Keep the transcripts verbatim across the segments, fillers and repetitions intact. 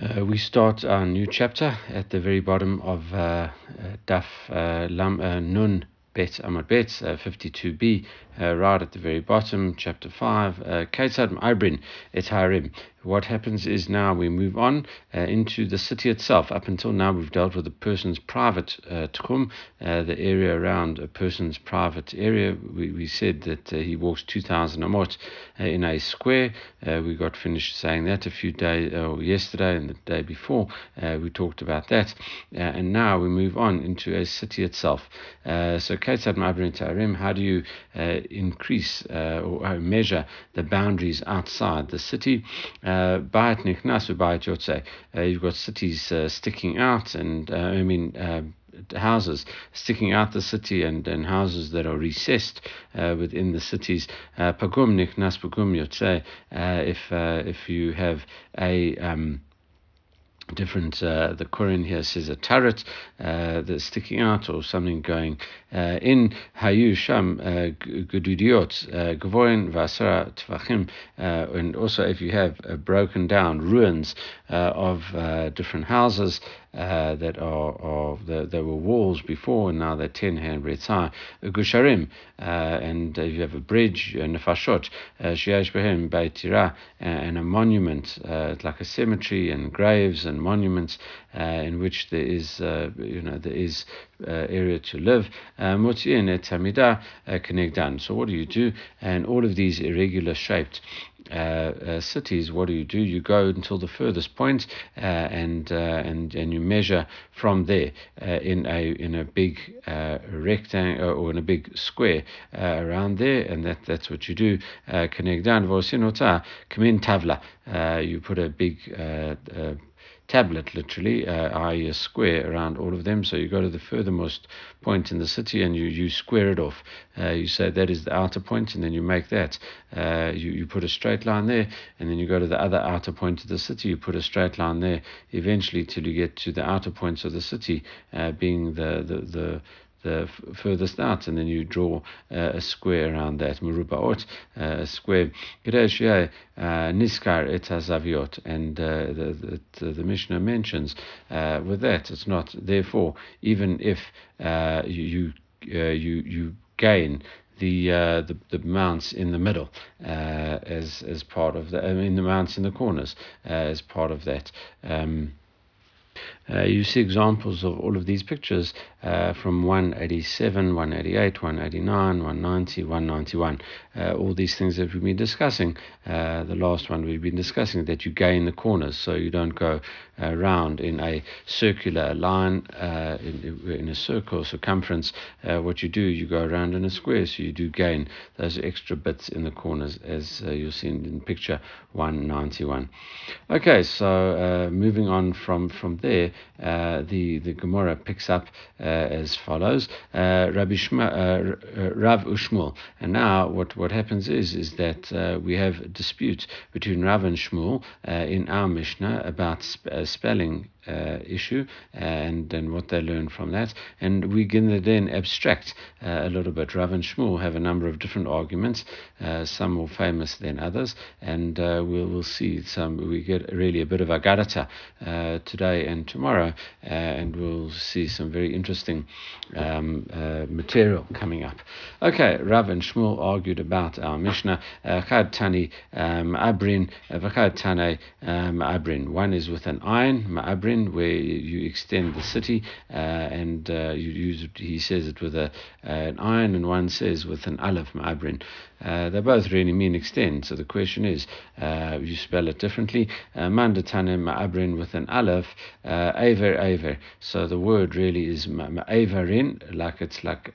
Uh, we start our new chapter at the very bottom of Daf Lam Nun Bet Amud Bet fifty-two b, uh, right at the very bottom, chapter five, Kaisad M'Ibrin Et Harim. What happens is now we move on uh, into the city itself. Up until now we've dealt with a person's private uh, tchum, uh, the area around a person's private area. We, we said that uh, he walks two thousand amot uh, in a square. Uh, we got finished saying that a few days uh, yesterday and the day before. Uh, we talked about that. Uh, and now we move on into a city itself. Uh, so, Kaisad M'Ibrin Ta'arim, how do you uh, increase uh, or measure the boundaries outside the city? Uh, Uh, you've got cities uh, sticking out, and uh, I mean uh, houses sticking out the city, and, and houses that are recessed uh, within the cities. Uh, if uh, if you have a um, different, uh, the Quran here says a turret uh, that's sticking out or something going uh, in. Hayu Sham Gududiot Gvorin Vasara Tvachim, and also if you have uh, broken down ruins uh, of uh, different houses uh, that are of the, there were walls before and now they're ten hand breadth high. Gusharim, and if you have a bridge, Nefashot Shiash Behem Beitira, and a monument uh, like a cemetery and graves and monuments uh, in which there is uh, you know there is uh, area to live. Motin et Hamida Kenegdan. So what do you do? And all of these irregular shaped Uh, uh, cities, what do you do? You go until the furthest point uh, and uh, and and you measure from there uh, in a in a big uh, rectangle or in a big square uh, around there, and that that's what you do. Connectan vosinota kamin tavla. You put a big Uh, uh, tablet, literally, uh, that is a square around all of them. So you go to the furthermost point in the city and you, you square it off. Uh, you say that is the outer point, and then you make that. Uh, you, you put a straight line there, and then you go to the other outer point of the city. You put a straight line there, eventually till you get to the outer points of the city, uh, being the the, the the furthest out, and then you draw uh, a square around that, Murubaot, a square, Niskar et Hazaviot, and uh, the, the, the Mishnah mentions uh, with that, it's not, therefore, even if uh, you, you, uh, you, you gain The, uh, the the mounts in the middle uh, as, as part of the, I mean the mounts in the corners uh, as part of that. Um, Uh, you see examples of all of these pictures uh, from one eighty-seven, one eighty-eight, one eighty-nine, one ninety, one ninety-one. Uh, all these things that we've been discussing. Uh, the last one we've been discussing, that you gain the corners, so you don't go uh, round in a circular line, uh, in, in a circle circumference. Uh, what you do, you go around in a square, so you do gain those extra bits in the corners, as uh, you'll see in, in picture one ninety-one. Okay, so uh, moving on from, from there, uh, the, the Gemara picks up uh, as follows, uh, Rabbi Shmuel, uh, uh, Rav Ushmuel. And now what, what happens is is that uh, we have a dispute between Rav and Shmuel uh, in our Mishnah about sp- uh, spelling Uh, issue and, and what they learn from that, and we can then abstract uh, a little bit. Rav and Shmuel have a number of different arguments, uh, some more famous than others, and uh, we'll, we'll see some. We get really a bit of a garata uh, today and tomorrow, uh, and we'll see some very interesting um, uh, material coming up. Okay, Rav and Shmuel argued about our Mishnah. Chad Tani M'Ibrin, V'chad Tani M'Ibrin. One is with an ayin, M'Ibrin, where you extend the city, uh, and uh, you use. He says it with a, uh, an iron, and one says with an aleph, M'Ibrin. Uh, they both really mean extend. So the question is, uh, you spell it differently. Mandatane M'Ibrin with an aleph, aver aver. So the word really is M'Averin, like it's like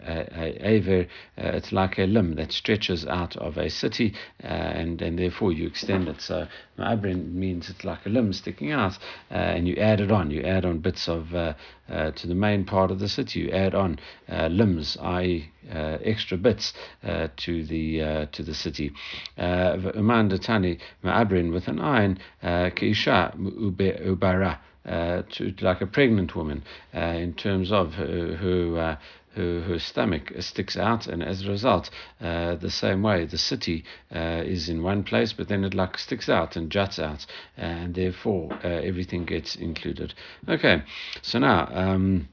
aver. It's like a limb that stretches out of a city, uh, and and therefore you extend it. So M'Ibrin means it's like a limb sticking out, uh, and you add it on. You add on bits of uh, uh, to the main part of the city. You add on uh, limbs, that is. Uh, extra bits uh, to the uh, to the city. Umandatani M'Ibrin with an iron, Keisha Ubara, to like a pregnant woman uh, in terms of her her, uh, who, whose stomach sticks out, and as a result, uh, the same way the city uh, is in one place, but then it like sticks out and juts out, and therefore uh, everything gets included. Okay, so now um,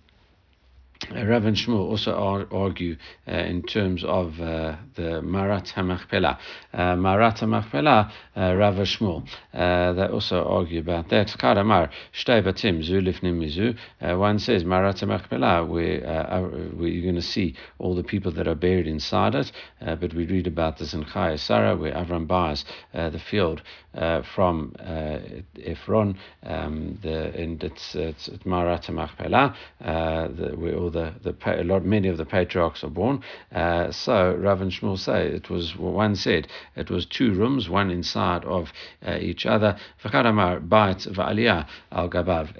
Rav and Shmuel also ar- argue uh, in terms of uh, the Marat HaMachpelah. Uh, Marat HaMachpelah, uh, Rav and Shmuel, uh, they also argue about that. Karamar, Shtei Batim, Zu Lifnim Mizu. One says Marat HaMachpelah, where, uh, where you're going to see all the people that are buried inside it, uh, but we read about this in Chaya Sarah, where Avram buys uh, the field uh, from uh, Ephron, um, the, and it's, it's Marat HaMachpelah, uh, where all The, the a lot many of the patriarchs are born. Uh, so Rav and Shmuel say it was one said it was two rooms, one inside of uh, each other.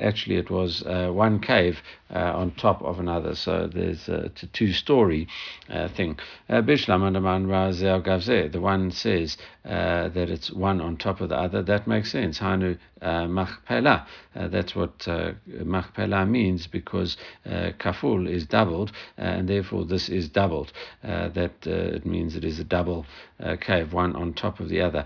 Actually, it was uh, one cave uh, on top of another. So there's a two-story uh, thing. The one says uh, that it's one on top of the other. That makes sense. Hanu uh, Machpelah. Uh, that's what uh, Machpelah means, because uh, kaful is doubled, uh, and therefore this is doubled. Uh, that uh, it means it is a double uh, cave, one on top of the other.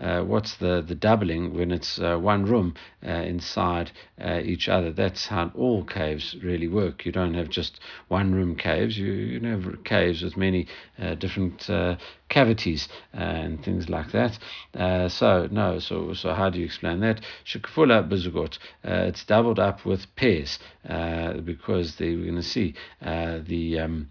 Uh, what's the, the doubling when it's uh, one room uh, inside uh, each other? That's how all caves really work. You don't have just one room caves. You, you have caves with many uh, different uh, cavities and things like that. Uh, so no, so so how do you explain that? Shekfula bezugot. It's doubled up with pairs uh, because they, we're going to see uh, the. Um,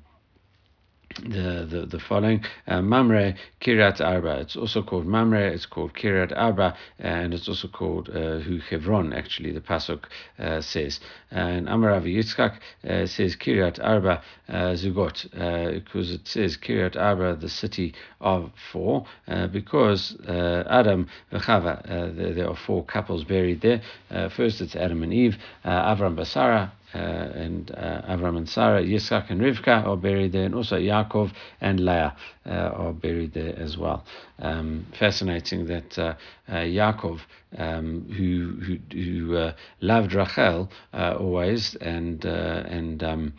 The, the the following uh, Mamre Kiryat Arba. It's also called Mamre. It's called Kiryat Arba, and it's also called uh, Hu Hebron. Actually, the pasuk uh, says, and Amar Avi Yitzchak uh, says Kiryat Arba uh, Zugot, uh, because it says Kiryat Arba, the city of four, uh, because uh, Adam v'Chava, uh, there, there are four couples buried there. Uh, first, it's Adam and Eve, uh, Avram Basara. Uh, and uh, Avram and Sarah, Yitzchak and Rivka are buried there, and also Yaakov and Leah uh, are buried there as well. Um, fascinating that uh, uh, Yaakov, um, who who, who uh, loved Rachel uh, always, and uh, and. Um,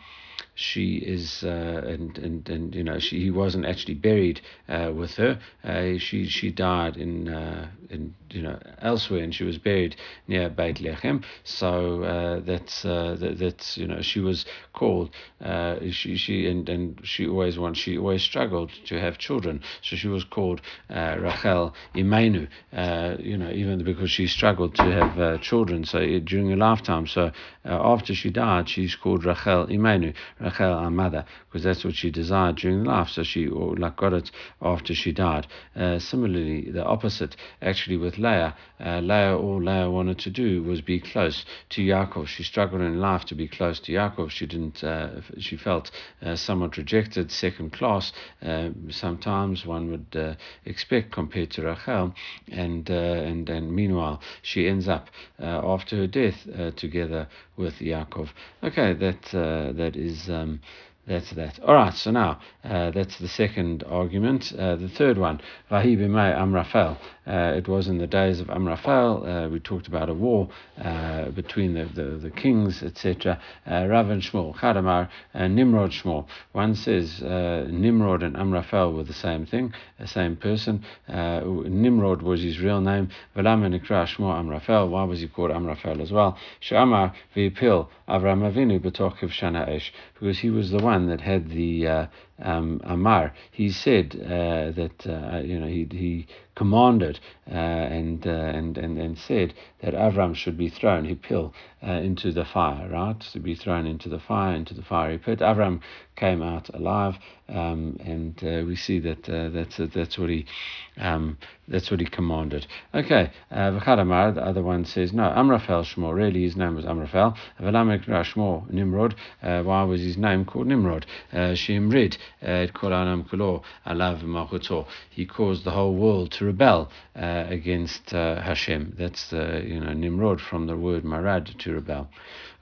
She is, uh, and, and and you know, she he wasn't actually buried uh, with her. Uh, she she died in, uh, in you know elsewhere, and she was buried near Beit Lechem. So uh, that's uh, that, that's you know she was called. Uh, she she and, and she always wants. She always struggled to have children. So she was called uh, Rachel Imenu. Uh, you know, even because she struggled to have uh, children. So it, during her lifetime. So uh, after she died, she's called Rachel Imenu. Rachel, our mother, because that's what she desired during life, so she or, like got it after she died. Uh, similarly, the opposite, actually, with Leah. Uh, Leah, all Leah wanted to do was be close to Yaakov. She struggled in life to be close to Yaakov. She didn't. Uh, she felt uh, somewhat rejected, second class. Uh, sometimes one would uh, expect compared to Rachel, and uh, and and meanwhile she ends up uh, after her death uh, together with Yaakov. Okay, that uh, that is. Um, That's that. All right, so now uh, that's the second argument. Uh, the third one, Vahi b'mei Amraphel. Uh, it was in the days of Amraphel. Uh, we talked about a war uh, between the, the, the kings, et cetera. Uh, Rav and Shmuel, Chadamar, and Nimrod Shmuel. One says uh, Nimrod and Amraphel were the same thing, the same person. Uh, Nimrod was his real name. V'lama nikra Shmuel Amraphel. Why was he called Amraphel as well? She'amar v'pil Avram Avinu b'tochiv shana esh. Because he was the one that had the uh, um, Amar. He said uh, that uh, you know he he. commanded uh, and, uh, and and and said that Avram should be thrown, he pill, uh, into the fire, right? To be thrown into the fire, into the fiery pit. Avram came out alive, um, and uh, we see that uh, that's uh, that's what he um, that's what he commanded. Okay, V'chadamar, uh, the other one says no. Amraphel Shmuel, really his name was Amraphel. V'lamekra Shmuel Nimrod. Why was his name called Nimrod? Shemrid He caused the whole world to rebel uh, against uh, Hashem. That's uh, you know Nimrod, from the word marad, to rebel.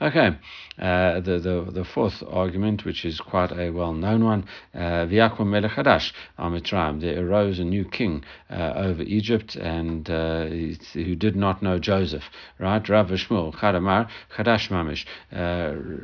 Okay, uh, the, the the fourth argument, which is quite a well-known one, V'yakum melech hadash al Mitzrayim. There arose a new king uh, over Egypt, and uh, who did not know Joseph. Right, Rav Shmuel Chadamar Chadash Mamish.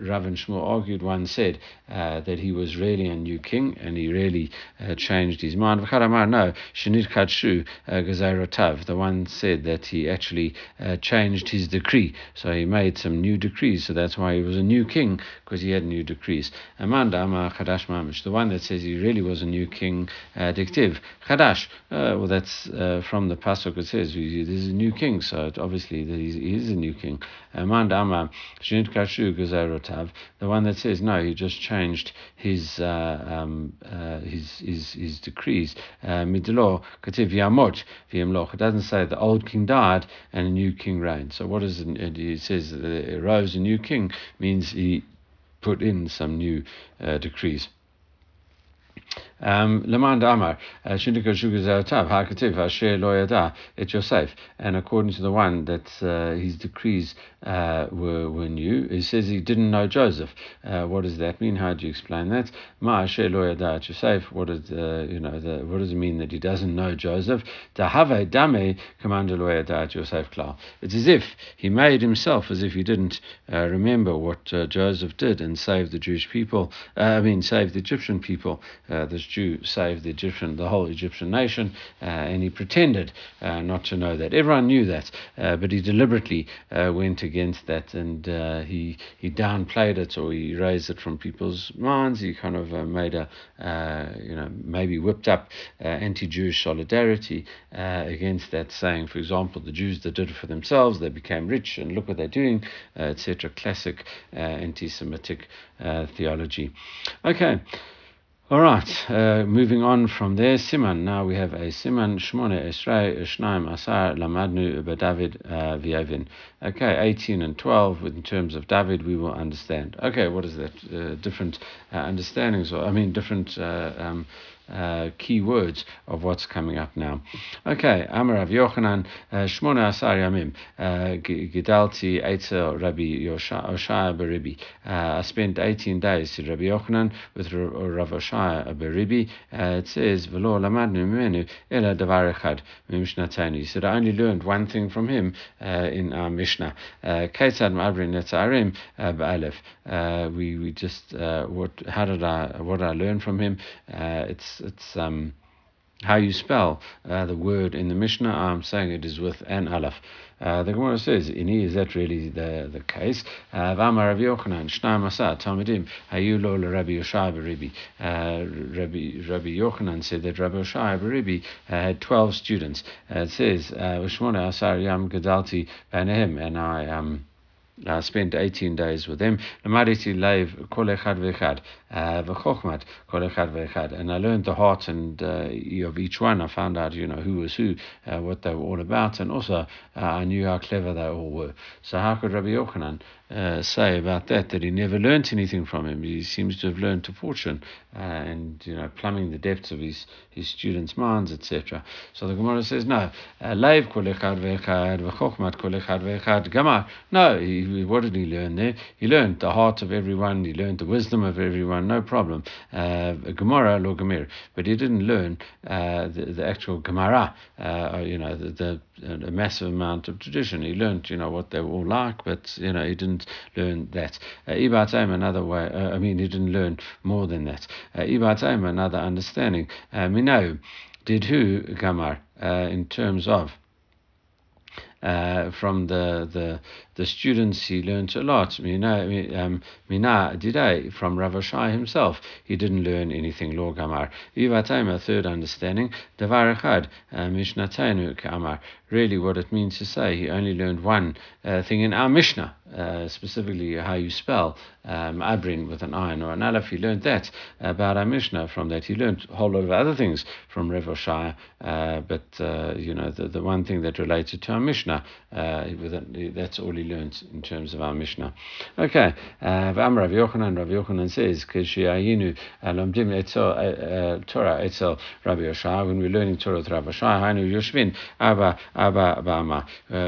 Rav and Shmuel argued. One said uh, that he was really a new king, and he really uh, changed his mind. V'Chadamar no Shenir Kadshu Gezeirotav. The one said that he actually uh, changed his decree, so he made some new decrees. So that's why he was a new king, because he had new decrees. Amanda Amar Chadash Mamish. The one that says he really was a new king, Diktiv Chadash. Well, that's uh, from the pasuk. It says this is a new king, so it, obviously he is a new king. Amanda Amar Shenir Kadshu Gezeirotav. The one that says no, he just changed his uh, um, uh, his his his decrees. Midlo kativ yamot v'yamloch. It doesn't say the old king died and a new king reigned. So what is it? It says that arose a new king, means he put in some new uh, decrees. Um, and according to the one that uh, his decrees uh, were, were new, he says he didn't know Joseph. Uh, what does that mean? How do you explain that? What does uh, you know the, what does it mean that he doesn't know Joseph? It's as if he made himself as if he didn't uh, remember what uh, Joseph did and saved the Jewish people. Uh, I mean, saved the Egyptian people. Uh, this Jew saved the Egyptian, the whole Egyptian nation, uh, and he pretended uh, not to know that. Everyone knew that, uh, but he deliberately uh, went against that, and uh, he he downplayed it, or he raised it from people's minds. He kind of uh, made a uh, you know maybe whipped up uh, anti-Jewish solidarity uh, against that, saying, for example, the Jews that did it for themselves, they became rich, and look what they're doing, uh, et cetera. Classic uh, anti-Semitic uh, theology. Okay. All right, uh, moving on from there, Siman. Now we have a Siman, Shmone Esrei, Shnaim Asar, Lamadnu, David, V'Yavin. Okay, eighteen and twelve, in terms of David, we will understand. Okay, what is that? Uh, different uh, understandings, or I mean, different. Uh, um, Uh, key words of what's coming up now. Okay, Amar Rav Yochanan, Shmona Asar Yamim, Gidalti Eitzel Rabbi Oshaya Beribi. I spent eighteen days to Rabbi Yochanan with Rav Oshaya Beribi. Uh, it says, V'lo lamadnu mimenu ela davar echad mimishnateinu. He said, I only learned one thing from him uh, in our Mishnah. Ketzad ma'abrin netzarim ba'alef. We we just uh, what how did I what I learned from him? Uh, it's It's um, how you spell uh, the word in the Mishnah. I'm saying it is with an aleph. Uh, the Gemara says, "Ini, is that really the the case?" V'amar Rav Yochanan, Shnayim Asar Talmidim hayu lo leRabbi Yoshaya b'Ribi. Rabbi Rabbi Yochanan said that Rabbi Yoshaya b'Ribi uh, had twelve students. Uh, it says, "Shmona Asar Yam Gadalti b'Nehem," and I um. I spent eighteen days with them. And I learned the heart and uh, of each one. I found out, you know, who was who, uh, what they were all about, and also uh, I knew how clever they all were. So how could Rabbi Yochanan uh, say about that, that he never learnt anything from him? He seems to have learned to fortune, uh, and, you know, plumbing the depths of his, his students' minds, et cetera. So the Gemara says, no. No, he what did he learn there? He learned the heart of everyone, he learned the wisdom of everyone, no problem. Uh, Gemara, lo Gemir. But he didn't learn uh, the, the actual Gemara, uh, you know, the, the a massive amount of tradition. He learned, you know, what they were all like, but, you know, he didn't learn that. Ibatim, uh, another way, uh, I mean, he didn't learn more than that. Ibatim, uh, another understanding. Mino, did who Gamar, in terms of, uh, from the, the, the students, he learnt a lot. Mina Didai, from Rav Oshaya himself, he didn't learn anything. Lo Gamar. Ivatema, third understanding. Davar Echad, Mishnateinu Kamar. Really, what it means to say, he only learned one uh, thing in our Mishnah, uh, specifically how you spell um, Abrin with an iron or an aleph. He learned that about our Mishnah. From that, he learned a whole lot of other things from Rav Oshaya, uh, but uh, you know the, the one thing that related to our Mishnah. Mishnah. Uh, that's all he learnt in terms of our Mishnah. Okay. V'amar Rav Yochanan, Rav Yochanan says, "K'shayinu lomdim etzel Torah etzel Rabbi Yoshai." When we learn in Torah with Rabbi Yoshai, "Hainu Yoshvin Abba Abba Bama."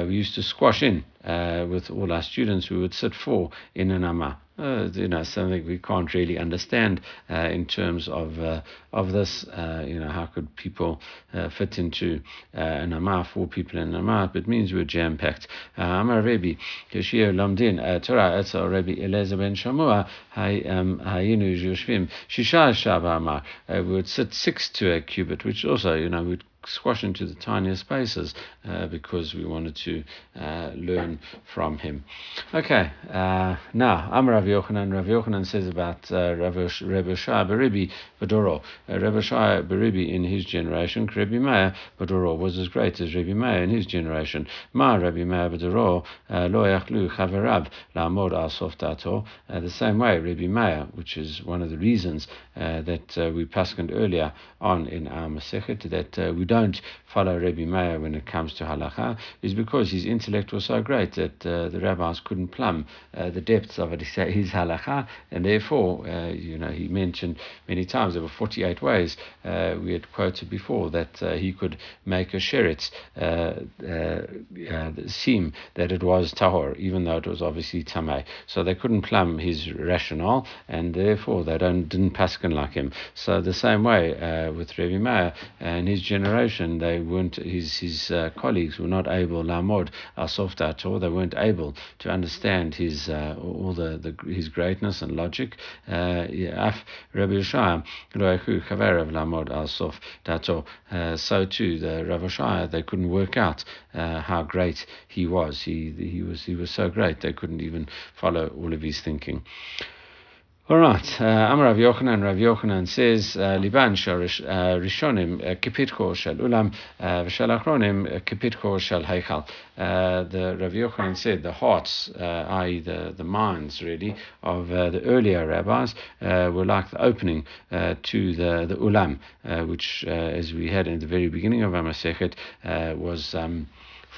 We used to squash in uh, with all our students. We would sit four in an amah. Uh, you know, something we can't really understand uh, in terms of uh, of this. Uh, you know, how could people uh, fit into uh, an amah, four people in an amah? But it means we're jam packed. Amar Rabbi, Kishio Lomdin, Torah Etzel Rabbi Elazar ben Shamua, Hayinu Yoshvim, Shisha Shaba Amar. We would sit six to a cubit, which also, you know, would squash into the tinier spaces uh, because we wanted to uh, learn from him. Okay, uh, now I'm Rav Yochanan. Rav Yochanan says about uh, Rav Yoshai Beribi Badoro. Uh, Rav Yoshai Beribi in his generation, Rabbi Meir Badoro was as great as Rabbi Meir in his generation. Ma Rabbi Meir Badoro lo yachlu chaverav la'amod al sof dato. The same way, Rabbi Meir, which is one of the reasons uh, that uh, we paskened earlier on in our Masechet, that uh, we don't follow Rabbi Meir when it comes to halakha, is because his intellect was so great that uh, the rabbis couldn't plumb uh, the depths of it, his halakha, and therefore, uh, you know, he mentioned many times, there were forty-eight ways uh, we had quoted before that uh, he could make a sheretz uh, uh, uh, seem that it was tahor, even though it was obviously tamei. So they couldn't plumb his rationale, and therefore they don't didn't paskin like him. So the same way uh, with Rabbi Meir and his generation. They weren't his his uh, colleagues were not able lamod asoftator. They weren't able to understand his uh, all the, the his greatness and logic. Af Rabbi Yoshai loechu chaverav lamod asoftator. So too the Rav Yoshai, they couldn't work out uh, how great he was. He he was he was so great they couldn't even follow all of his thinking. All right. Amar Rav Yochanan. Rav Yochanan says, "Liban shel rishonim kipitcho shel ulam, v'shel achronim kipitcho shel heichal." The Rav Yochanan said, the hearts, uh, that is, the the minds, really, of uh, the earlier rabbis uh, were like the opening uh, to the the ulam, uh, which, uh, as we had in the very beginning of our Masechet, uh, was. Um,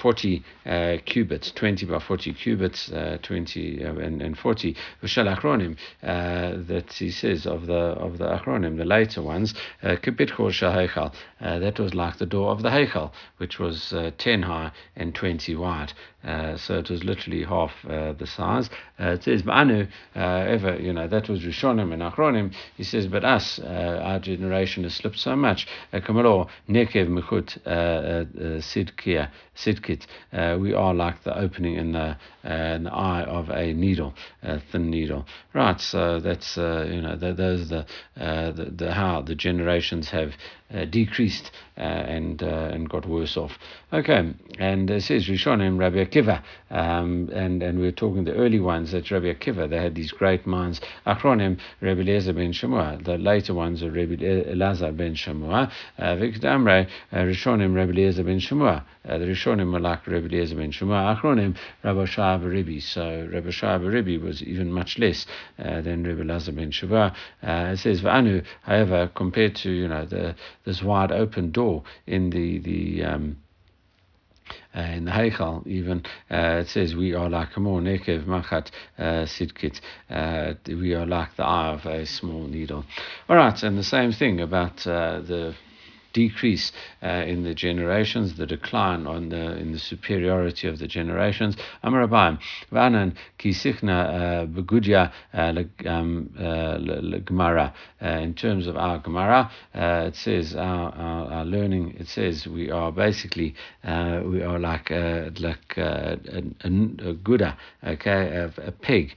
forty uh, cubits, twenty by forty cubits, uh, twenty uh, and, and forty. V'shel achronim, uh, that he says of the of the achronim, the later ones, kipitcho shel heichal. That was like the door of the heichal, which was uh, ten high and twenty wide. Uh, so it was literally half uh, the size. Uh, it says, "Ba'anu uh, ever," you know, that was Rishonim and Achronim. He says, "But us, uh, our generation has slipped so much." Kamalo nekev mechut sidkia sidkit. We are like the opening in the, uh, in the eye of a needle, a thin needle. Right. So that's uh, you know, th- those the, uh, the the how the generations have. Uh, decreased uh, and uh, and got worse off. Okay, and it says Rishonim Rabbi Akiva, um, and and we we're talking the early ones that Rabbi Akiva, they had these great minds. Achronim Rabbi Elazar ben Shamua, the later ones of Rabbi Elazar ben Shamua. V'kedamrei Rishonim Rabbi Elazar ben Shamua, the Rishonim were like Rabbi Elazar ben Shamua. Achronim Rabbi Yoshai Beribi, so Rabbi Yoshai Beribi was even much less uh, than Rabbi Elazar ben Shamua. Uh, it says V'anu, however, compared to you know the this wide open door in the the um Uh, in the Heichal, even uh, it says we are like a more nekev machat sidkit. We are like the eye of a small needle. All right, and the same thing about uh, the decrease uh, in the generations, the decline on the in the superiority of the generations. Amar Abayim, V'anan ki sichna begudya l'gemara. In terms of our Gemara, uh, it says our, our our learning. It says we are basically uh, we are like uh, like uh, a, a, a guda, okay, a, a pig.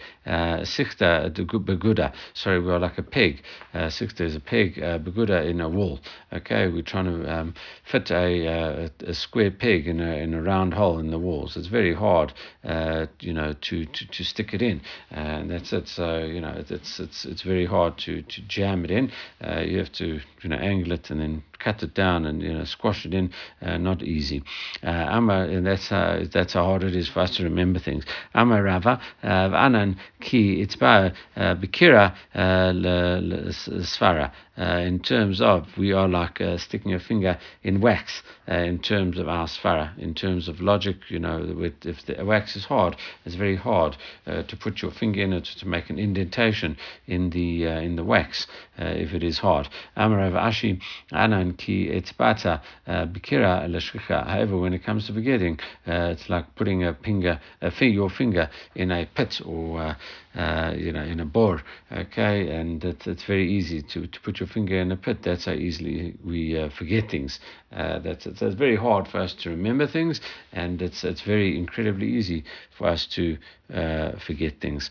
Sichta uh, beguda. Sorry, we are like a pig. Sichta uh, is a pig. Uh, beguda in a wool. Okay, we. Trying to um, fit a, uh, a square peg in a in a round hole in the walls. It's very hard, uh, you know, to, to, to stick it in, uh, and that's it. So you know, it's it's it's very hard to, to jam it in. Uh, you have to you know angle it and then cut it down and, you know, squash it in, uh, not easy. Uh, ama, and that's how, that's how hard it is for us to remember things. Ama Rava, Anan ki itzba bikira svara. In terms of, we are like uh, sticking a finger in wax, uh, in terms of our svara, in terms of logic, you know, with, if the wax is hard, it's very hard uh, to put your finger in it to make an indentation in the uh, in the wax, uh, if it is hard. Amar Rav Ashi Anan ki etzbata bikira leshchicha. However, when it comes to forgetting, uh, it's like putting a finger, a finger, your finger in a pit or uh, Uh, you know, in a bore, okay, and it, it's very easy to, to put your finger in a pit. That's how easily we uh, forget things. Uh, that's it's, it's very hard for us to remember things, and it's it's very incredibly easy for us to uh, forget things.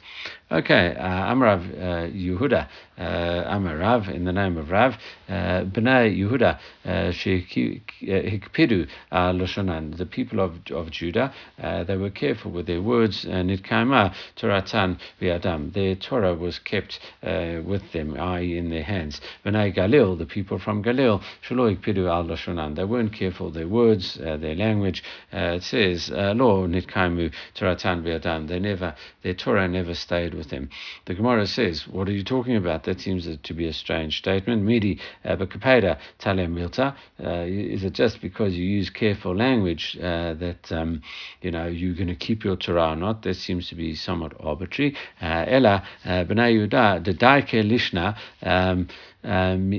Okay, Amarav uh, Yehuda, Amarav, in the name of Rav, Bnei Yehuda, Hikpidu Loshonan. The people of of Judah, uh, they were careful with their words, and it came out Toratan. Their Torah was kept uh, with them, that is in their hands. Bnei Galil, the people from Galil, Shelo Hikpidu al Loshonan, they weren't careful their words, uh, their language. Uh, it says, Lo Nitkaimu Toratan V'Adam. They never, their Torah never stayed with them. The Gemara says, what are you talking about? That seems to be a strange statement. Midi B'Kapeda Talem Milta. Is it just because you use careful language uh, that um, you know you're going to keep your Torah or not? That seems to be somewhat arbitrary. Ella B'nai Yehuda the Daike Lishna um um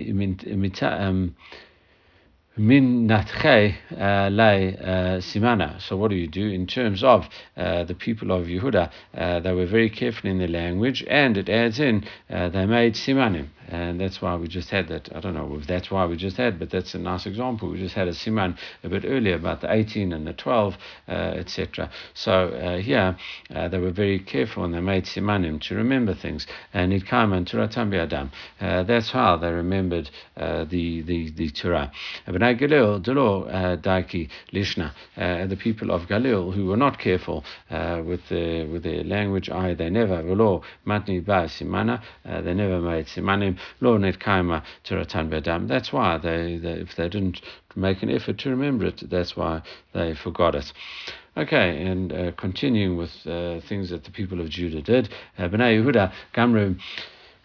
Min natchei lay simana. So what do you do in terms of uh, the people of Yehuda? Uh, they were very careful in their language, and it adds in uh, they made simanim, and that's why we just had that. I don't know if that's why we just had, but that's a nice example. We just had a siman a bit earlier about the eighteen and the twelve, uh, et cetera. So uh, here uh, they were very careful, and they made simanim to remember things. And it came and Toratan B'Adam. That's how they remembered uh, the the the Torah. Uh, the people of Galil who were not careful uh, with their with their language, I they never lo matni ba simana, they never made simanim lo net kaima Toratan B'Adam. That's why they, they if they didn't make an effort to remember it, that's why they forgot it. Okay, and uh, continuing with uh, things that the people of Judah did, Bnei Yehuda Gamru.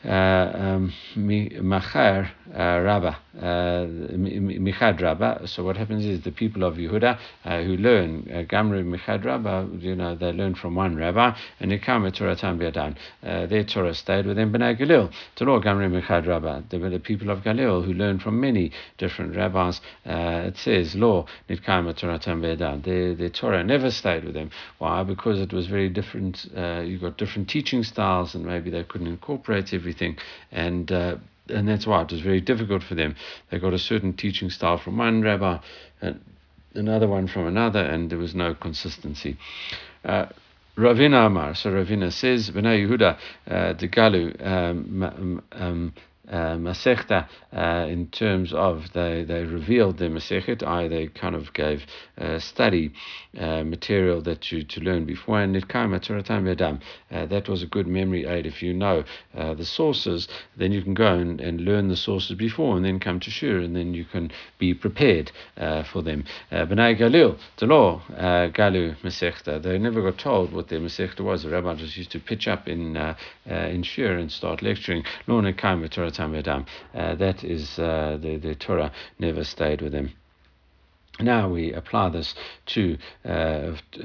Uh, mi machar rabba, michad rabba. So what happens is the people of Yehuda uh, who learn gamru michad rabba, you know, they learn from one rabbi, and they come at Torah Tam B'Adan. Their Torah stayed with them. Bnei Galil, the Lord gamru michad rabba. They were the people of Galil who learned from many different rabbis. Uh, it says law nitkam at Torah Tam B'Adan. Their their Torah never stayed with them. Why? Because it was very different. Uh, you got different teaching styles, and maybe they couldn't incorporate everything. Everything and uh, and that's why it was very difficult for them. They got a certain teaching style from one rabbi and another one from another, and there was no consistency. Uh, Ravina Amar, so Ravina says, Bnei Yehuda de Galu Masechta, in terms of they, they revealed the Masechet, I they kind of gave uh, study uh, material that you to learn before, and Nitkayma Toratan B'Adam. That was a good memory aid. If you know uh, the sources, then you can go and, and learn the sources before, and then come to Shur, and then you can be prepared uh, for them. B'nai Galil, the law, Galu Masechta, they never got told what their Masechta was. The rabbi just used to pitch up in uh, uh, in Shur and start lecturing. Lo Nitkayma Toratan. Uh, that is, uh, the, the Torah never stayed with them. Now we apply this to, uh,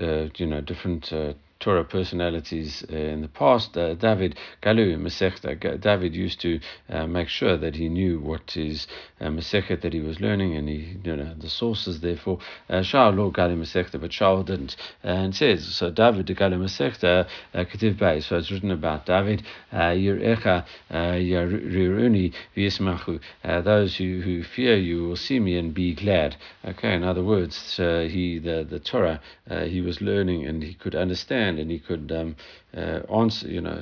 uh, you know, different uh, Torah personalities uh, in the past. Uh, David Galu Masechta. David used to uh, make sure that he knew what his uh, Masechet that he was learning, and he, you know, the sources. Therefore, Shaul Lo Galu Masechta, but Shaul didn't. And says so. David Galu Masechta Ketiv Bei. So it's written about David. Yirecha Yiruni V'Yismachu. Those who who fear you will see me and be glad. Okay. In other words, uh, he the the Torah uh, he was learning, and he could understand. And he could um, uh, answer, you know,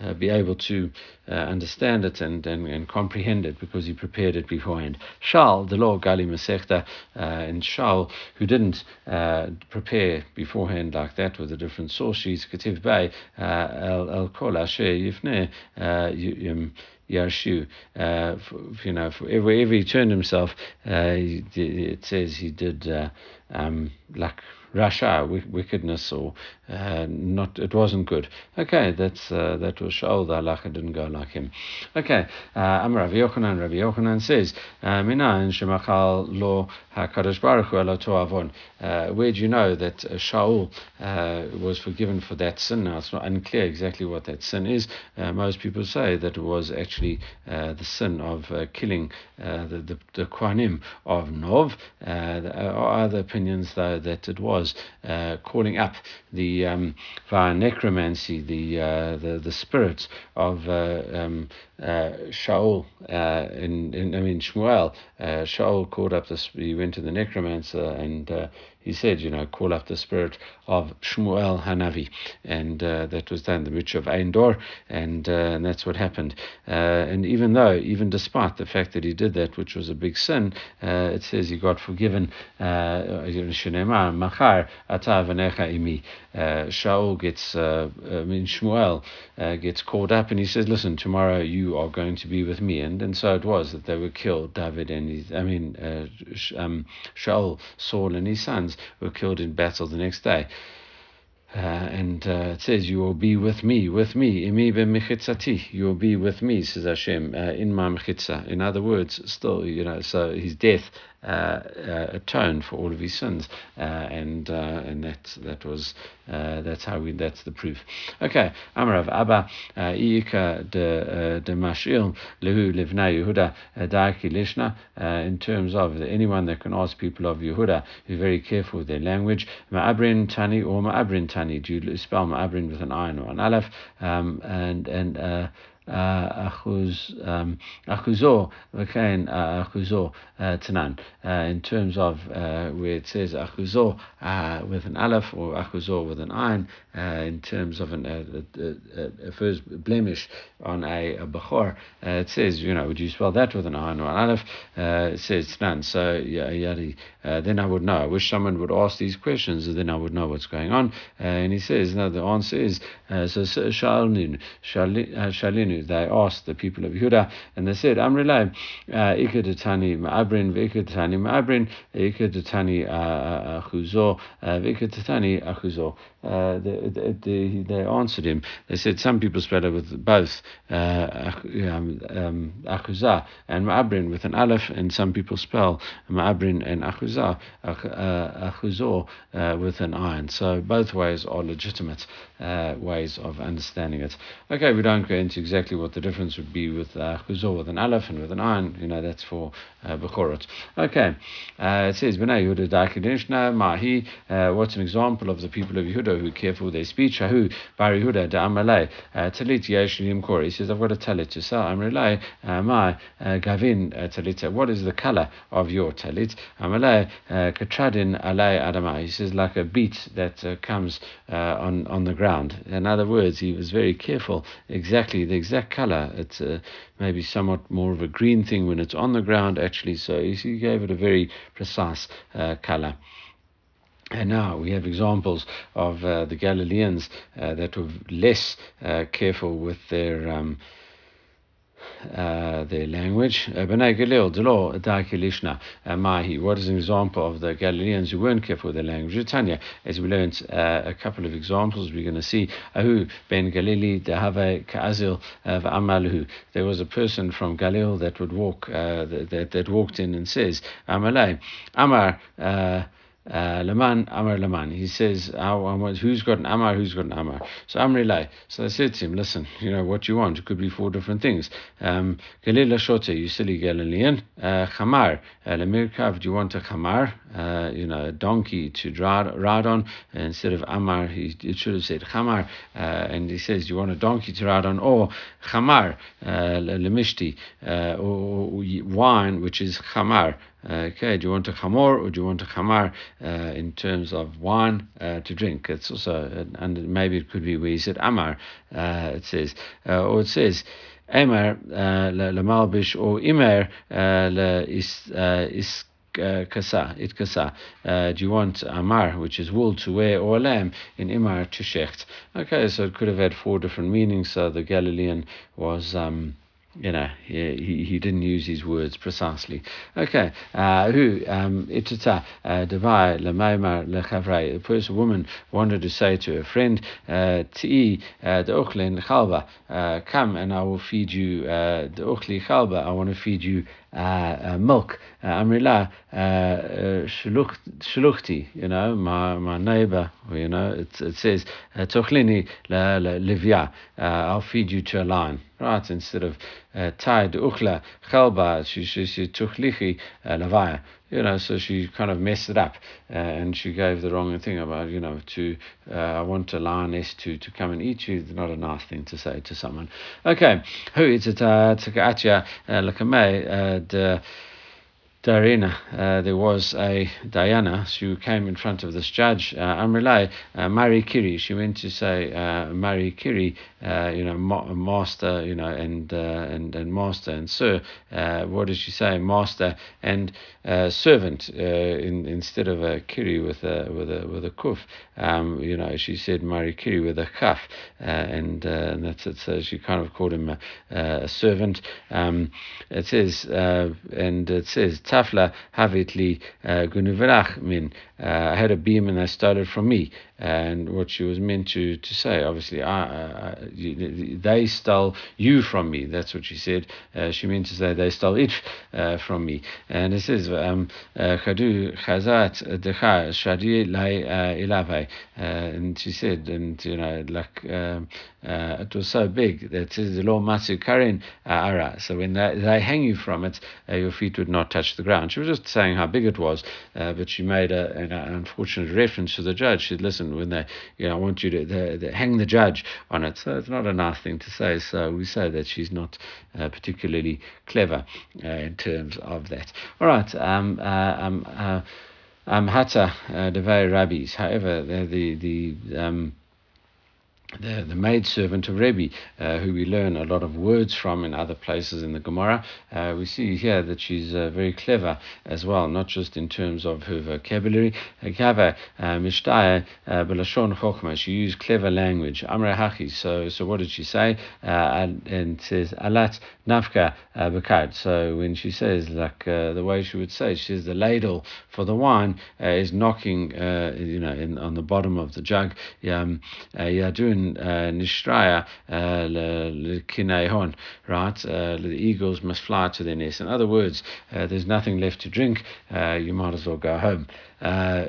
uh, be able to uh, understand it and, and, and comprehend it because he prepared it beforehand. Shaul, the law Gali Masechta, uh, and Shaul, who didn't uh, prepare beforehand like that with the different source sheets, Ketiv Bei, El Kol Asher Yifneh. Yashu, uh, for, you know, for wherever he turned himself, uh, he, it says he did uh, um, like Rasha, wickedness, or uh, not. It wasn't good. Okay, that's uh, that was Shaul. The halacha didn't go like him. Okay, Amar Rabbi Yochanan. Rabbi Yochanan says, "Minayin shemachal lo hakadosh baruch hu ela toavon." Where do you know that Shaul uh, was forgiven for that sin? Now it's not unclear exactly what that sin is. Uh, most people say that it was actually uh, the sin of uh, killing uh, the, the the Kohanim of Nov. Uh, there are other opinions though that it was. Uh, calling up the um, via necromancy the uh, the the spirits of uh, um, uh, Shaul uh, in, in I mean Shmuel uh, Shaul called up the he went to the necromancer and uh, he said, you know, call up the spirit of Shmuel Hanavi, and uh, that was done the Mitzvah of Ein Dor, and uh, and that's what happened. Uh, and even though even despite the fact that he did that, which was a big sin, uh, it says he got forgiven. Shenemar Machar Ata V'necha Imi. Shaul gets uh, I mean Shmuel uh, gets called up and he says, listen, tomorrow you are going to be with me, and and so it was that they were killed. David and his I mean uh, Sh- um, Shaul, Saul and his sons were killed in battle the next day. Uh, and uh, it says, you will be with me, with me, imi b'mechitzati, you will be with me, says Hashem, uh, in my mechitza. In other words, still, you know, so his death uh, uh, atoned for all of his sins, uh, and uh, and that that was uh, that's how we that's the proof. Okay, Amarav Abba Iika de de Mashil lehu livnei Yehuda daiki lishna. In terms of anyone that can ask people of Yehuda, be very careful with their language. Ma'abrin tani or ma'abrin tani. Do you spell ma'abrin with an ayin or an aleph? Um, and and. Uh, Uh, in terms of uh, where it says achuzor uh, with an aleph or achuzor with an ayin, uh, in terms of an, a, a, a first blemish on a, a bechor, uh, it says, you know, would you spell that with an ayin or an aleph? Uh, it says tnan. So uh, then I would know. I wish someone would ask these questions, and then I would know what's going on. Uh, and he says, no, the answer is uh, so shalin shalinu. They asked the people of Yehuda, and they said, "Amrilay, ikedatani ma'abrin, v'ikedatani ma'abrin, ikedatani achuzor, v'ikedatani achuzor." Uh, they, they, they answered him. They said some people spell it with both uh, um, um, achuzah and ma'abrin with an aleph, and some people spell ma'abrin and achuzah achuzor uh, with an ayin. So both ways are legitimate uh, ways of understanding it. Okay, we don't go into exactly what the difference would be with achuzor uh, with an aleph and with an ayin. You know, that's for uh, bechorot. Okay, uh, it says Bnei Yehuda Daaki Dinshna Mahi. What's an example of the people of Yehuda who careful with their speech? Ahu bar Yehuda da Amalei talit yesh limkor. He says, I've got a talit to sell. Amalei my gavin talit. What is the color of your talit? Amalei katradin alei adama. He says, like a beat that uh, comes uh, on on the ground. In other words, he was very careful. Exactly the exact color. It's uh, maybe somewhat more of a green thing when it's on the ground. Actually, so he gave it a very precise uh, color. And now we have examples of uh, the Galileans uh, that were less uh, careful with their um, uh, their language. B'nai Galil d'lo da'aki lishna mahi. What is an example of the Galileans who weren't careful with their language? Tanya, as we learned uh, a couple of examples, we're going to see. Ahu ben Galili dehave ka'azil v'amaluhu. There was a person from Galil that would walk uh, that that walked in and says, Amalei Amar. Uh, Uh, Laman, Amar Laman. He says, who's got an Amar, who's got an Amar? So Amrilay. So I said to him, listen, you know, what you want? It could be four different things. Um, Galil Lashote, you silly Galilean. Uh, Chamar, Lamirkav, do you want a Chamar? Uh, you know, a donkey to ride, ride on. And instead of Amar, he it should have said Chamar. Uh, and he says, do you want a donkey to ride on? Or Chamar, Lemishti, uh, or wine, which is Chamar. Okay, do you want a chamor or do you want a chamar uh, in terms of wine uh, to drink? It's also, and maybe it could be where he said amar, uh, it says, uh, or it says, amar lamalbish or imer is kasa, it kasa. Do you want amar, which is wool to wear, or a lamb in imar to shecht? Okay, so it could have had four different meanings. So the Galilean was. Um, You know, he, he didn't use his words precisely. Okay. Uh, who, um, itata, dabai, lemaimar, lechavrai. The first woman wanted to say to her friend, Ti'i, the oklen chalba, come and I will feed you, the okli chalba, I want to feed you uh, milk. Amrila, shluchti, you know, my, my neighbor, you know, it, it says, tochlini livya, I'll feed you to a lion. Right, instead of Taid Ukla Chalba, she she Tuchlichi Lavaya. You know, so she kind of messed it up, uh, and she gave the wrong thing about, you know, to uh, I want a lioness to, to come and eat you. It's not a nice thing to say to someone. Okay, who is it? Takaatya Lakame de Darina. There was a Diana who came in front of this judge. Amrulai Mari Kiri. She went to say uh, Mari Kiri. Uh, you know, ma- master, you know, and uh, and and master and sir. Uh, what did she say? Master and uh, servant. Uh, in instead of a kiri with a with a with a kuf, um, you know, she said mari kiri with a kaf, uh, and, uh, and that's it. So she kind of called him a, a servant. Um, it says uh, and it says tafla havitli gunuverach min. Uh, I had a beam and they stole it from me. And what she was meant to, to say, obviously, I, I, you, they stole you from me. That's what she said. Uh, she meant to say they stole it uh, from me. And it says, um, Chadu Chazat Decha Shadi Lai Ilavai. And she said, and you know, like um, uh, it was so big that it says the law Masu Karin Ara. So when they, they hang you from it, uh, your feet would not touch the ground. She was just saying how big it was, uh, but she made a, an unfortunate reference to the judge. She said, listen, when they, you know, want you to they, they hang the judge on it. So it's not a nice thing to say. So we say that she's not uh, particularly clever uh, in terms of that. All right. Um. Uh, um. Uh, um. Hata devei rabbis. However, the the the um. The, the maidservant of Rebbe, uh, who we learn a lot of words from in other places in the Gemara, uh, we see here that she's uh, very clever as well, not just in terms of her vocabulary. She used clever language. So, so what did she say? Uh, and, and says alat nafka bakad. So when she says, like uh, the way she would say, she says the ladle for the wine uh, is knocking, uh, you know, in, on the bottom of the jug. Um, uh, Nishraya L'Kinehon, right? Uh, the eagles must fly to their nest. In other words, uh, there's nothing left to drink. Uh, you might as well go home. By um,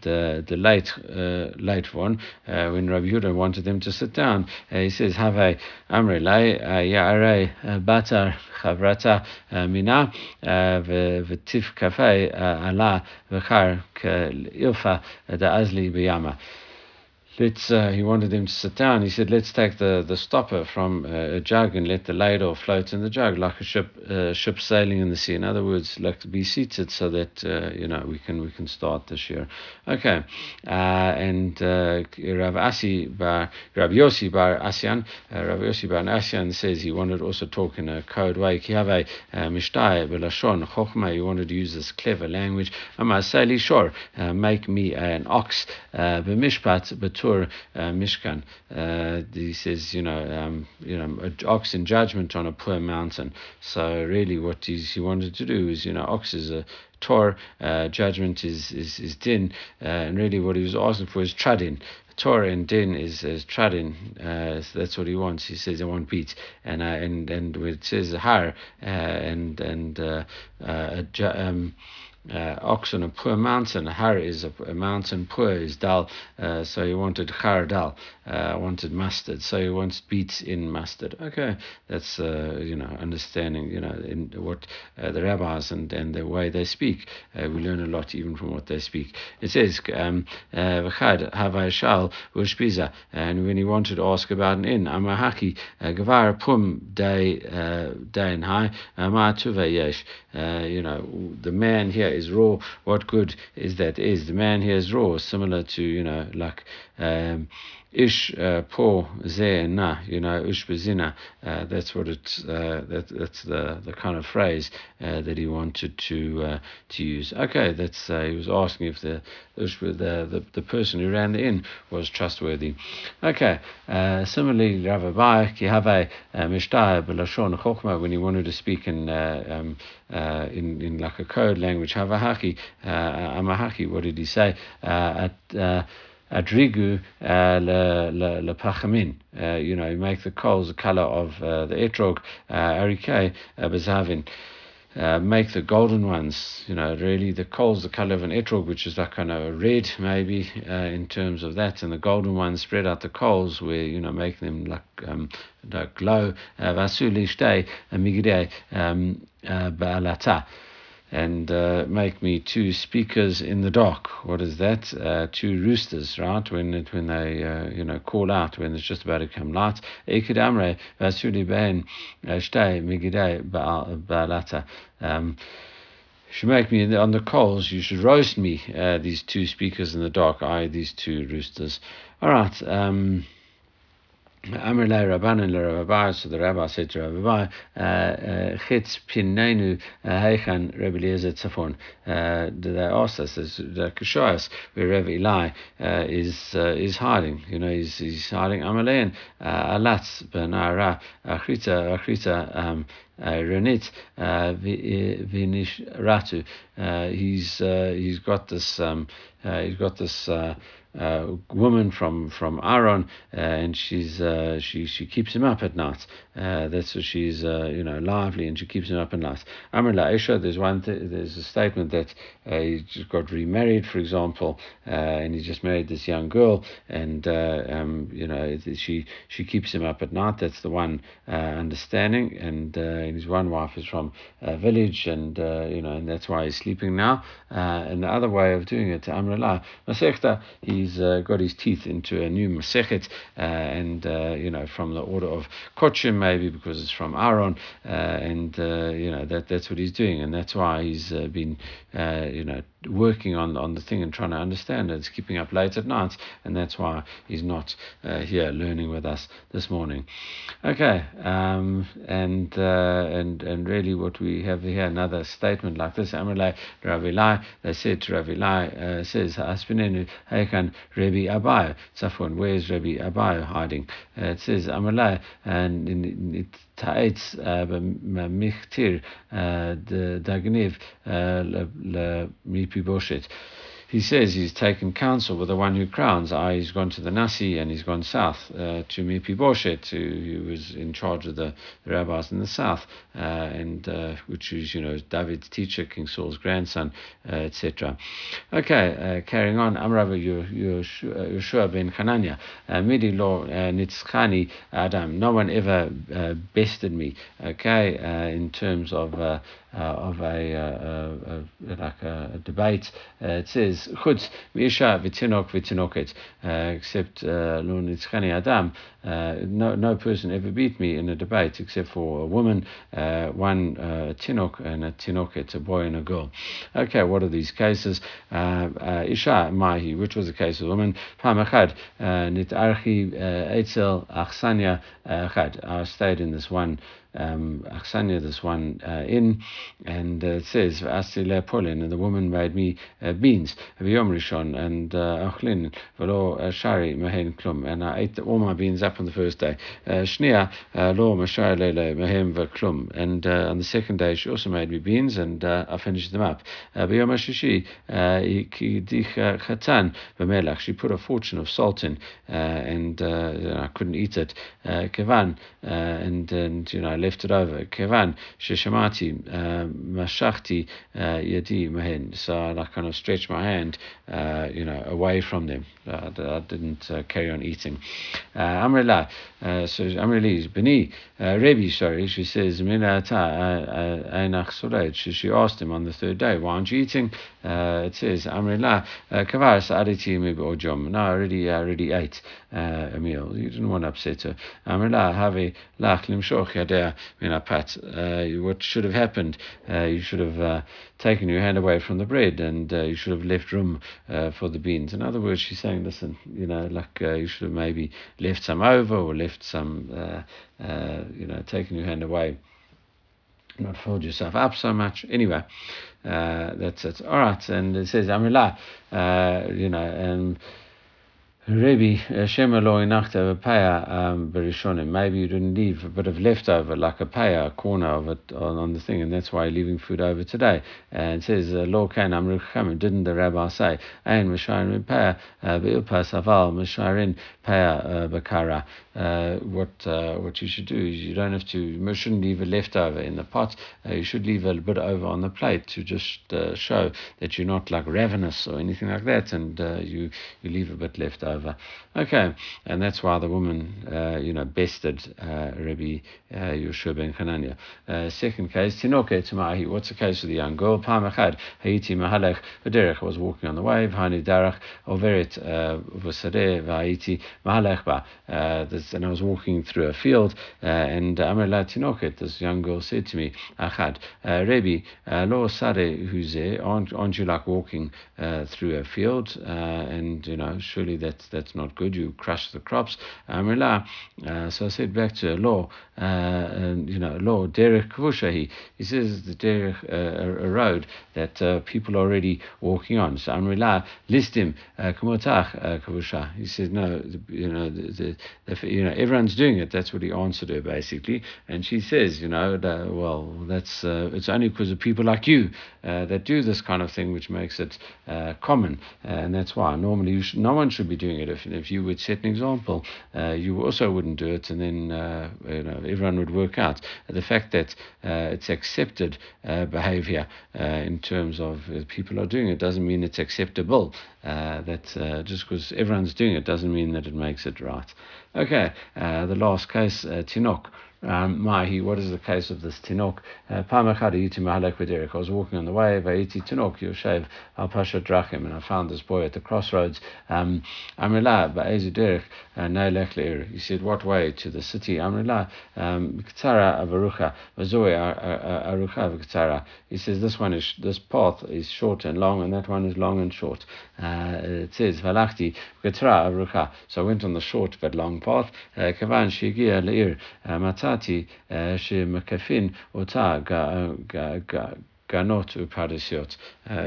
the the late uh, late one, uh, when Rabbi Yehuda wanted them to sit down, uh, he says, "Have a amrelei yaarei batar chavrata mina v'tif kafei ala v'char ilfa da'azli b'yama." Let's, uh, he wanted them to sit down. He said, let's take the, the stopper from uh, a jug and let the ladle float in the jug like a ship uh, ship sailing in the sea. In other words, like to be seated so that, uh, you know, we can we can start this year. Okay. Uh, and uh, Rav Asi Bar, Rav Yossi Bar Asyan, uh, Rav Yossi Bar Asyan says he wanted to also talk in a code way. Ki havei mishtai b'lashon chokhmah. He wanted to use this clever language. Amar say li shor, make me an ox. B'mishpat b'tur. Uh, Mishkan, uh, he says, you know, um, you know, ox in judgment on a poor mountain. So really, what he's, he wanted to do is, you know, ox is a Tor, uh, judgment is is is din, uh, and really what he was asking for is tradin. Torah and din is, is tradin, uh, so that's what he wants. He says I want beats, and uh, and and it says har uh, and and uh, uh, um. Uh, ox on a poor mountain. Har is a, a mountain. Poor is dal. Uh, so he wanted har dal. Uh, wanted mustard. So he wants beets in mustard. Okay, that's uh, you know, understanding, you know, in what uh, the rabbis and, and the way they speak. Uh, we learn a lot even from what they speak. It says um v'chad havei shal ushpiza. And when he wanted to ask about an inn, amahaki gavar pum day day and high amar tuve yesh. You know, the man here is raw. What good is that? Is the man here is raw? Similar to, you know, like um ish po zena, you know, ish bezina. Uh, that's what it's. Uh, that that's the the kind of phrase uh, that he wanted to uh, to use. Okay, that's uh, he was asking if the the the the person who ran the inn was trustworthy. Okay. Uh, similarly, Rav Abaye ki have mishtaya b'lashon chokma, when he wanted to speak in uh, um, uh, in in like a code language. Have a haki amahaki. What did he say? Uh, at uh, Adrigu le le pachamin. You know, you make the coals the color of uh, the etrog. Arikei bezavin. Uh, make the golden ones, you know, really the coals the colour of an etrog, which is like kind of red maybe uh, in terms of that, and the golden ones, spread out the coals where, you know, make them like um, like glow. Vasuli shtei migidei ba'alata. And uh, make me two speakers in the dark. What is that? Uh, two roosters, right? When it, when they uh, you know call out, when it's just about to come light. Um, should make me in the, on the coals. You should roast me. Uh, these two speakers in the dark. I these two roosters. All right. Um, Amr le Rabbanan le Rav Abaye, so the Rabbi said to Rav Abaye, Chetz pinenu heichan Rabbi Eliezer Tzafon. They asked us, they could show us where Rabbi Eli uh, is uh, is hiding. You know, he's he's hiding. Amr lein alatz benara achrita achrita renit v'nishratu. He's uh, he's got this um, uh, he's got this. Uh, Uh, woman from from Aaron, uh, and she's uh, she she keeps him up at night. Uh, that's what she's uh, you know lively, and she keeps him up at night. Amr la'isha, there's one th- there's a statement that uh, he just got remarried, for example, uh, and he just married this young girl, and uh, um you know she she keeps him up at night. That's the one uh, understanding, and, uh, and his one wife is from a village, and uh, you know, and that's why he's sleeping now. Uh, and the other way of doing it, Amr la masechta, he. He's uh, got his teeth into a new Masechet, uh, and uh, you know, from the order of Kochim, maybe because it's from Aaron, uh, and uh, you know that that's what he's doing, and that's why he's uh, been uh, you know working on on the thing and trying to understand it. It's keeping up late at night, and that's why he's not uh, here learning with us this morning. Okay, um, and uh, and and really, what we have here, another statement like this. Amrulai Rav Eli, they said to Rav Eli, uh, says Aspinenu Heikan Rabbi Abaye Tzafon, where's Rabbi Abaye hiding? Uh, it says Amalai, and it taitz michtir the dagniv le mipiboshet. He says he's taken counsel with the one who crowns. I, he's gone to the Nasi, and he's gone south uh, to Mipiboshet, who was in charge of the, the rabbis in the south, uh, and uh, which is, you know, David's teacher, King Saul's grandson, uh, et cetera. Okay, uh, carrying on. Amrava Yeshua ben Hanania, midi lo nitzchani Adam. No one ever uh, bested me. Okay, uh, in terms of. Uh, Uh, of a, uh, a, a like a, a debate, uh, it says chutz miisha v'tinok v'tinoket, except lo nitzchani adam. No, no person ever beat me in a debate except for a woman, uh, one uh, tinok and a tinoket, a boy and a girl. Okay, what are these cases? Isha mahi, which was the case of a woman. Pamachad nitarchi etzel achsanya chad. I stayed in this one. Um, Achsanya, this one uh, in, and uh, it says Asile Polin, and the woman made me uh, beans, Vyom Rishon, and Achlin Velo Shari Mahen Klum, and I ate all my beans up on the first day. Shnia Lo Mashari Lele Mahem Klum, and uh, on the second day she also made me beans, and uh, I finished them up. Vyom Shishi Ikidich Chatan Vamelach, she put a fortune of salt in, uh, and uh, I couldn't eat it. Kevan, uh, and and you know. Left it over. Kevan sheshamati mashachti yadi mahen. So I kind of stretched my hand, uh, you know, away from them. Uh, I didn't uh, carry on eating. Amrila, uh, so Amrili is Beni Rabbi. Sorry, she says minata einach soled. She asked him on the third day, why aren't you eating? Uh, it says Amrila kavar saaditi mibojom. No, I already, I already ate uh, a meal. You didn't want to upset her. Amrila have lach limshoch yadeh. Minapat. Uh, what should have happened? Uh, you should have uh, taken your hand away from the bread, and uh, you should have left room uh, for the beans. In other words, she's saying, listen, you know, like uh, you should have maybe left some over, or left some, uh, uh, you know, taken your hand away, not fold yourself up so much. Anyway, uh, that's it. All right, and it says Amrullah, uh, you know, and. Maybe you didn't leave a bit of leftover, like a paya, a corner of it on, on the thing, and that's why you're leaving food over today. And it says, didn't the rabbi say, uh, what uh, what you should do is you don't have to, you shouldn't leave a leftover in the pot, uh, you should leave a bit over on the plate to just uh, show that you're not like ravenous or anything like that, and uh, you, you leave a bit left over. Okay, and that's why the woman, uh, you know, bested uh, Rabbi uh, Yehoshua ben Hanania. Uh, second case, Tinoke Tamahi. What's the case of the young girl? Pamachad Haiti Mahalech Vederech. I was walking on the wave. Hani Darach Overet Vosadeh Vaiti Mahalech Ba. And I was walking through a field, uh, and Amrela Tinoke, this young girl, said to me, Achad, uh, Rabbi Lo Sare Huze. Aren't you like walking uh, through a field? Uh, and you know, surely that's that's not good, you crush the crops. Amrila, uh, so I said back to her, law, uh, and, you know, law, derech kvushahi. He says the derech, uh, a road that uh, people are already walking on. So Amrila, list him, kmotach kvusha. He says, no, you know, the, the, the, you know, everyone's doing it. That's what he answered her basically. And she says, you know, that, well, that's uh, it's only because of people like you uh, that do this kind of thing, which makes it uh, common, and that's why normally you should, no one should be doing it. If, if you would set an example, uh, you also wouldn't do it, and then uh, you know, everyone would work out the fact that uh, it's accepted uh, behavior uh, in terms of uh, people are doing it doesn't mean it's acceptable. Uh, that uh, just because everyone's doing it doesn't mean that it makes it right. Okay, uh, the last case, uh, Tinok. Um, Mahi, what is the case of this Tinok? Uh, I was walking on the way, and I found this boy at the crossroads. Um, he said, what way to the city? Um, he says, this one is this path is short and long, and that one is long and short. Uh, it says, so I went on the short but long path. Uh, he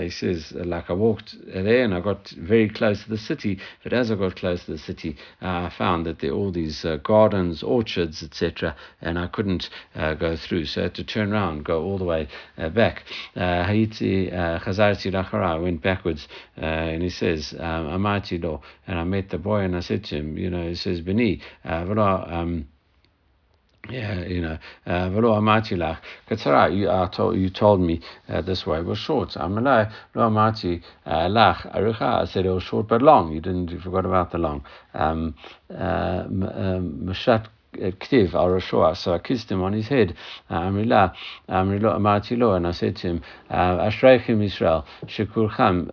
says, like I walked there and I got very close to the city, but as I got close to the city, uh, I found that there are all these uh, gardens, orchards, et cetera, and I couldn't uh, go through, so I had to turn around, go all the way uh, back. Uh, I went backwards, uh, and he says, um, and I met the boy and I said to him, you know, he says, Bini, um, yeah, you know, uh, you, uh, told, you told me uh, this way was short. I said it was short but long. You didn't, you forgot about the long. Um, uh, so I kissed him on his head. And I said to him, Ashreichim Israel, Shikurcham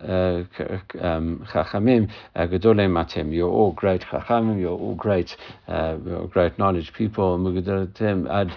Chachamim Gedolei Matem. You're all great Chachamim, you're all great, uh, great knowledge people. Mugdolatem Ad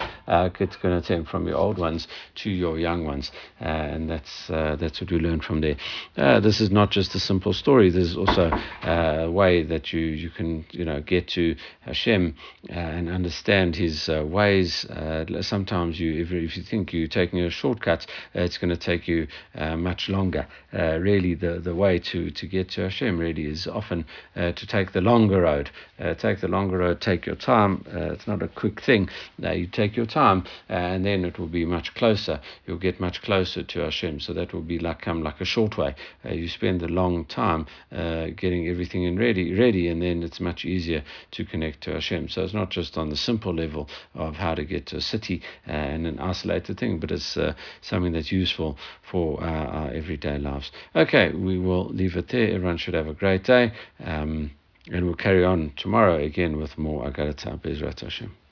Kitkunatem, from your old ones to your young ones, uh, and that's uh, that's what we learn from there. Uh, this is not just a simple story. There's also a way that you you can you know get to Hashem uh, and understand His uh, ways. Uh, sometimes you if, if you think you're taking a shortcut, uh, it's going to take you uh, much longer. Uh, really, the the way to to get to Hashem really is often uh, to take the longer road. Uh, take the longer road. Take your time. Uh, it's not a quick thing. Now you take your time, uh, and then it will be much closer. You'll get much closer to Hashem. So that will be like come like a short way. Uh, you spend a long time uh, getting everything in ready, ready, and then it's much easier to connect to Hashem. So it's not just on the simple level of how to get to a city uh, and an isolated thing, but it's uh, something that's useful for uh, our everyday lives. Okay, we will leave it there. Everyone should have a great day, um, and we'll carry on tomorrow again with more Agarat HaBezrat Hashem.